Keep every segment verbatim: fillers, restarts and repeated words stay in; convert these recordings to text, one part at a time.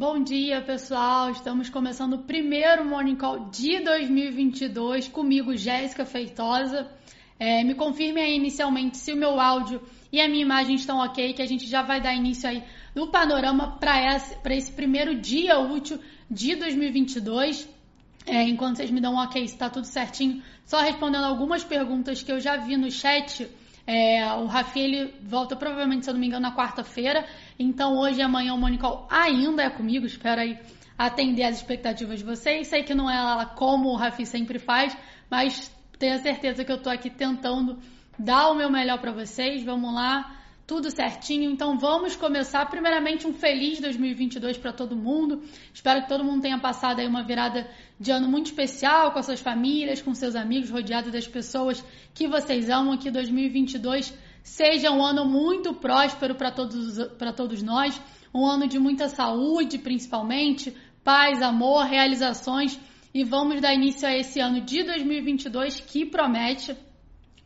Bom dia, pessoal! Estamos começando o primeiro Monical de dois mil e vinte e dois, comigo, Jéssica Feitosa. É, me confirme aí inicialmente se o meu áudio e a minha imagem estão ok, que a gente já vai dar início aí no panorama para esse, para esse primeiro dia útil de dois mil e vinte e dois. É, enquanto vocês me dão um ok, se está tudo certinho, só respondendo algumas perguntas que eu já vi no chat. É, o Rafi, ele volta provavelmente, se eu não me engano, na quarta-feira. Então, hoje e amanhã o Monical ainda é comigo. Espero aí atender às expectativas de vocês. Sei que não é ela como o Rafi sempre faz, mas tenho certeza que eu tô aqui tentando dar o meu melhor para vocês. Vamos lá, tudo certinho. Então, vamos começar. Primeiramente, um feliz dois mil e vinte e dois para todo mundo. Espero que todo mundo tenha passado aí uma virada de ano muito especial com as suas famílias, com seus amigos, rodeado das pessoas que vocês amam. Que dois mil e vinte e dois seja um ano muito próspero para todos, para todos nós. Um ano de muita saúde, principalmente, paz, amor, realizações. E vamos dar início a esse ano de dois mil e vinte e dois que promete,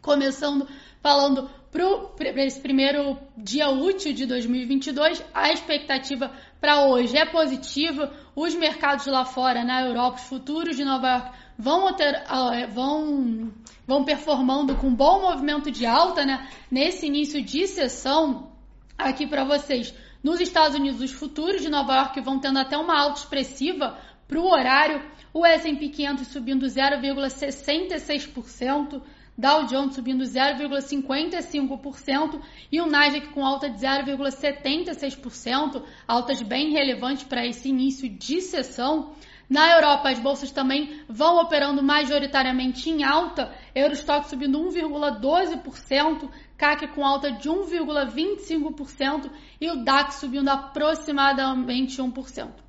começando falando para esse primeiro dia útil de dois mil e vinte e dois, a expectativa para hoje é positiva. Os mercados lá fora, na Europa, os futuros de Nova York vão, ter, vão, vão performando com bom movimento de alta, né? Nesse início de sessão aqui para vocês. Nos Estados Unidos, os futuros de Nova York vão tendo até uma alta expressiva para o horário. O S e P quinhentos subindo zero vírgula sessenta e seis por cento. Dow Jones subindo zero vírgula cinquenta e cinco por cento e o Nasdaq com alta de zero vírgula setenta e seis por cento, altas bem relevantes para esse início de sessão. Na Europa, as bolsas também vão operando majoritariamente em alta, Eurostoxx subindo um vírgula doze por cento, C A C com alta de um vírgula vinte e cinco por cento e o DAX subindo aproximadamente um por cento.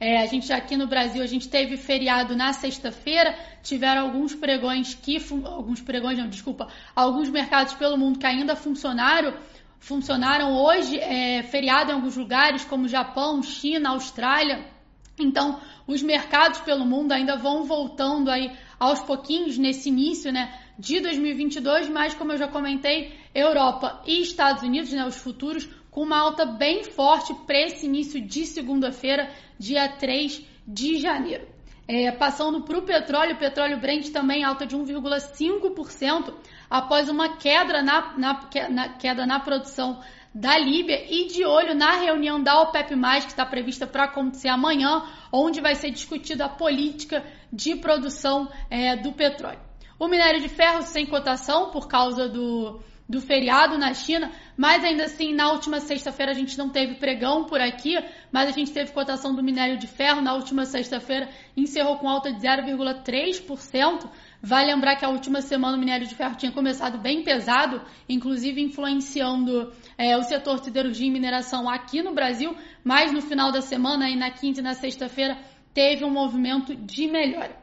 É, a gente aqui no Brasil, a gente teve feriado na sexta-feira, tiveram alguns pregões que, alguns pregões não, desculpa, alguns mercados pelo mundo que ainda funcionaram, funcionaram hoje, é, feriado em alguns lugares como Japão, China, Austrália. Então, os mercados pelo mundo ainda vão voltando aí aos pouquinhos nesse início, né, de dois mil e vinte e dois, mas como eu já comentei, Europa e Estados Unidos, né, os futuros, com uma alta bem forte para esse início de segunda-feira, dia três de janeiro. É, passando para o petróleo, o petróleo Brent também alta de um vírgula cinco por cento após uma queda na, na, na, queda na produção da Líbia e de olho na reunião da OPEP mais, que está prevista para acontecer amanhã, onde vai ser discutida a política de produção é, do petróleo. O minério de ferro sem cotação por causa do... do feriado na China, mas ainda assim, na última sexta-feira a gente não teve pregão por aqui, mas a gente teve cotação do minério de ferro, na última sexta-feira encerrou com alta de zero vírgula três por cento, vai lembrar que a última semana o minério de ferro tinha começado bem pesado, inclusive influenciando é, o setor de siderurgia e mineração aqui no Brasil, mas no final da semana, aí na quinta e na sexta-feira, teve um movimento de melhora.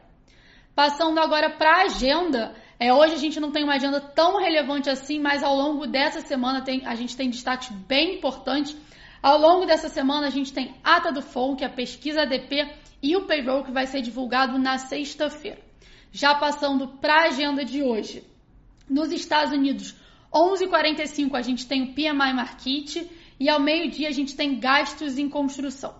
Passando agora para a agenda, É, hoje a gente não tem uma agenda tão relevante assim, mas ao longo dessa semana tem, a gente tem destaques bem importantes. Ao longo dessa semana a gente tem ata do F O M C, a pesquisa A D P e o payroll que vai ser divulgado na sexta-feira. Já passando para a agenda de hoje. Nos Estados Unidos, onze e quarenta e cinco a gente tem o P M I Markit e ao meio-dia a gente tem gastos em construção.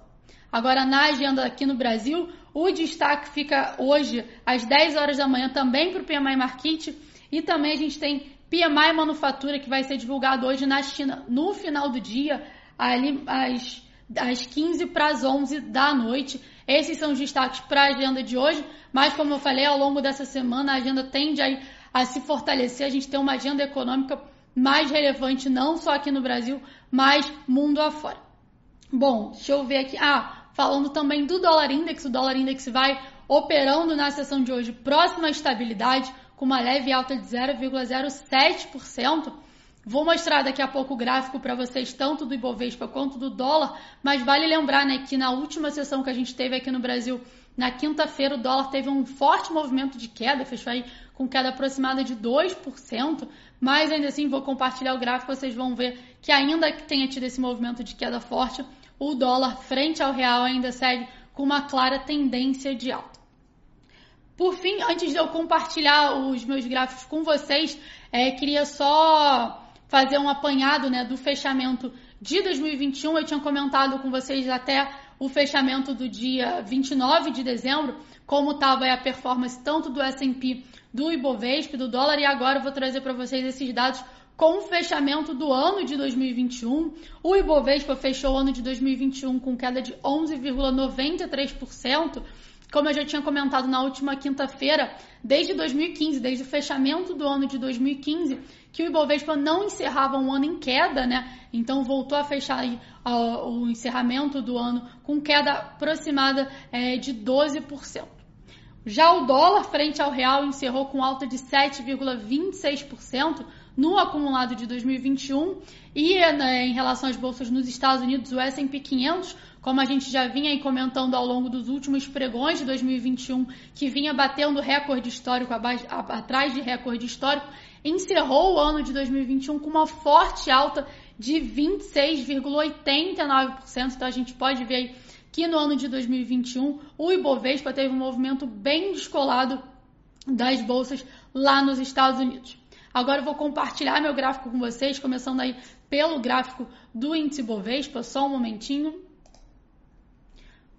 Agora na agenda aqui no Brasil, o destaque fica hoje às dez horas da manhã também para o P M I Markit e também a gente tem P M I Manufatura que vai ser divulgado hoje na China no final do dia, ali às, às quinze para as onze da noite. Esses são os destaques para a agenda de hoje, mas como eu falei, ao longo dessa semana a agenda tende a, a se fortalecer, a gente tem uma agenda econômica mais relevante não só aqui no Brasil, mas mundo afora. Bom, deixa eu ver aqui... Ah, falando também do dólar index, o dólar index vai operando na sessão de hoje próxima à estabilidade, com uma leve alta de zero vírgula zero sete por cento. Vou mostrar daqui a pouco o gráfico para vocês, tanto do Ibovespa quanto do dólar, mas vale lembrar, né, que na última sessão que a gente teve aqui no Brasil, na quinta-feira, o dólar teve um forte movimento de queda, fechou aí com queda aproximada de dois por cento, mas ainda assim vou compartilhar o gráfico, vocês vão ver que ainda que tenha tido esse movimento de queda forte, o dólar frente ao real ainda segue com uma clara tendência de alta. Por fim, antes de eu compartilhar os meus gráficos com vocês, é, queria só fazer um apanhado, né, do fechamento de dois mil e vinte e um. Eu tinha comentado com vocês até o fechamento do dia vinte e nove de dezembro, como estava a performance tanto do S and P, do Ibovespa, do dólar, e agora eu vou trazer para vocês esses dados com o fechamento do ano de dois mil e vinte e um. O Ibovespa fechou o ano de dois mil e vinte e um com queda de onze vírgula noventa e três por cento. Como eu já tinha comentado na última quinta-feira, desde dois mil e quinze, desde o fechamento do ano de dois mil e quinze, que o Ibovespa não encerrava um ano em queda, né? Então voltou a fechar aí, ó, o encerramento do ano com queda aproximada é, de doze por cento. Já o dólar frente ao real encerrou com alta de sete vírgula vinte e seis por cento no acumulado de dois mil e vinte e um, e né, em relação às bolsas nos Estados Unidos, o S and P quinhentos, como a gente já vinha aí comentando ao longo dos últimos pregões de dois mil e vinte e um, que vinha batendo recorde histórico, abaixo, atrás de recorde histórico, encerrou o ano de dois mil e vinte e um com uma forte alta de vinte e seis vírgula oitenta e nove por cento, então a gente pode ver aí que no ano de dois mil e vinte e um o Ibovespa teve um movimento bem descolado das bolsas lá nos Estados Unidos. Agora eu vou compartilhar meu gráfico com vocês, começando aí pelo gráfico do índice Bovespa, só um momentinho.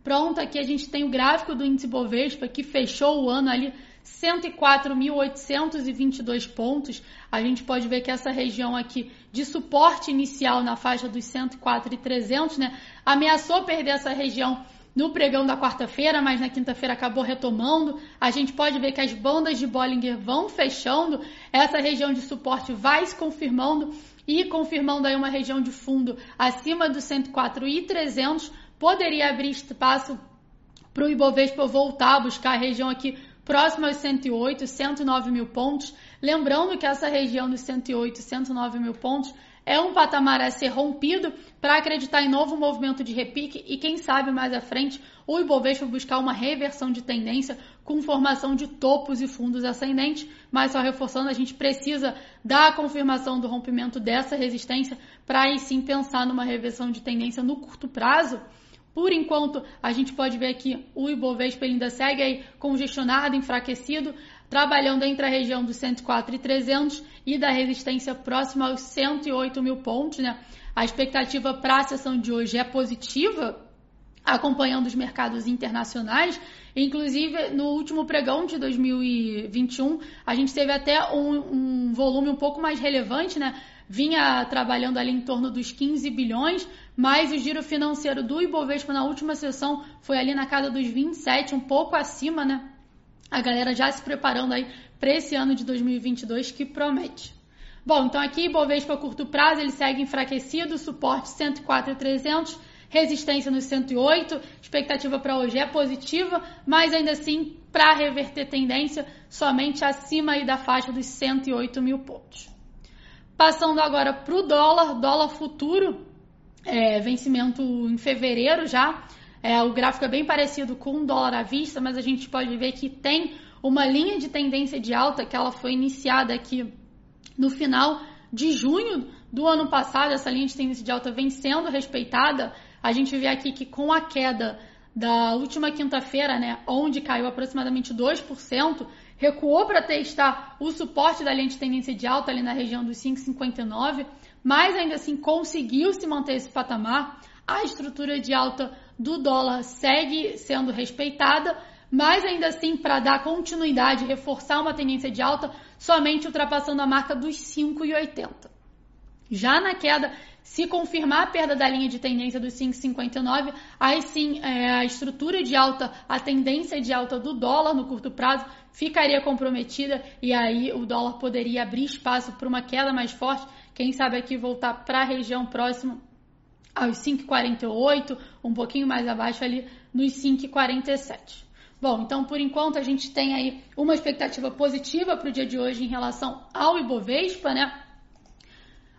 Pronto, aqui a gente tem o gráfico do índice Bovespa, que fechou o ano ali cento e quatro mil oitocentos e vinte e dois pontos. A gente pode ver que essa região aqui de suporte inicial na faixa dos cento e quatro mil e trezentos, né, ameaçou perder essa região no pregão da quarta-feira, mas na quinta-feira acabou retomando. A gente pode ver que as bandas de Bollinger vão fechando, essa região de suporte vai se confirmando e confirmando aí uma região de fundo acima dos cento e quatro mil e trezentos, poderia abrir espaço para o Ibovespa voltar a buscar a região aqui próximo aos cento e oito, cento e nove mil pontos. Lembrando que essa região dos cento e oito, cento e nove mil pontos é um patamar a ser rompido para acreditar em novo movimento de repique e, quem sabe, mais à frente, o Ibovespa buscar uma reversão de tendência com formação de topos e fundos ascendentes. Mas, só reforçando, a gente precisa da confirmação do rompimento dessa resistência para aí sim pensar numa reversão de tendência no curto prazo. Por enquanto, a gente pode ver que o Ibovespa ainda segue aí congestionado, enfraquecido, trabalhando entre a região dos cento e quatro mil e trezentos e da resistência próxima aos cento e oito mil pontos, né? A expectativa para a sessão de hoje é positiva, acompanhando os mercados internacionais. Inclusive, no último pregão de dois mil e vinte e um, a gente teve até um, um volume um pouco mais relevante, né? Vinha trabalhando ali em torno dos quinze bilhões, mas o giro financeiro do Ibovespa na última sessão foi ali na casa dos vinte e sete, um pouco acima, né? A galera já se preparando aí para esse ano de dois mil e vinte e dois que promete. Bom, então aqui Ibovespa a curto prazo, ele segue enfraquecido, suporte cento e quatro mil e trezentos, resistência nos cento e oito, expectativa para hoje é positiva, mas ainda assim, para reverter tendência, somente acima aí da faixa dos cento e oito mil pontos. Passando agora para o dólar, dólar futuro, é, vencimento em fevereiro já. É, o gráfico é bem parecido com o dólar à vista, mas a gente pode ver que tem uma linha de tendência de alta que ela foi iniciada aqui no final de junho do ano passado. Essa linha de tendência de alta vem sendo respeitada. A gente vê aqui que com a queda da última quinta-feira, né, onde caiu aproximadamente dois por cento, recuou para testar o suporte da linha de tendência de alta ali na região dos cinco vírgula cinquenta e nove, mas ainda assim conseguiu se manter esse patamar. A estrutura de alta do dólar segue sendo respeitada, mas ainda assim, para dar continuidade, reforçar uma tendência de alta, somente ultrapassando a marca dos cinco vírgula oitenta. Já na queda, se confirmar a perda da linha de tendência dos cinco vírgula cinquenta e nove, aí sim é, a estrutura de alta, a tendência de alta do dólar no curto prazo ficaria comprometida e aí o dólar poderia abrir espaço para uma queda mais forte, quem sabe aqui voltar para a região próxima aos cinco vírgula quarenta e oito, um pouquinho mais abaixo ali nos cinco vírgula quarenta e sete. Bom, então por enquanto a gente tem aí uma expectativa positiva para o dia de hoje em relação ao Ibovespa, né?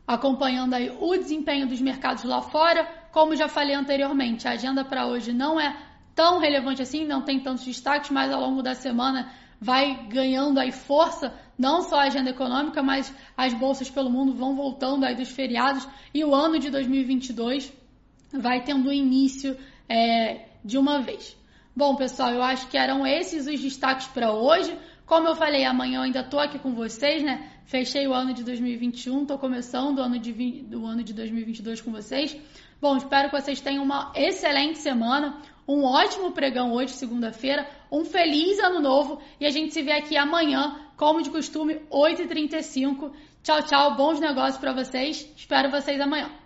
Acompanhando aí o desempenho dos mercados lá fora. Como já falei anteriormente, a agenda para hoje não é tão relevante assim, não tem tantos destaques, mas ao longo da semana vai ganhando aí força, não só a agenda econômica, mas as bolsas pelo mundo vão voltando aí dos feriados e o ano de dois mil e vinte e dois vai tendo início é, de uma vez. Bom, pessoal, eu acho que eram esses os destaques para hoje. Como eu falei, amanhã eu ainda estou aqui com vocês, né? Fechei o ano de dois mil e vinte e um, estou começando o ano de, o ano de dois mil e vinte e dois com vocês. Bom, espero que vocês tenham uma excelente semana, um ótimo pregão hoje, segunda-feira, um feliz ano novo e a gente se vê aqui amanhã, como de costume, oito e trinta e cinco. Tchau, tchau, bons negócios para vocês, espero vocês amanhã.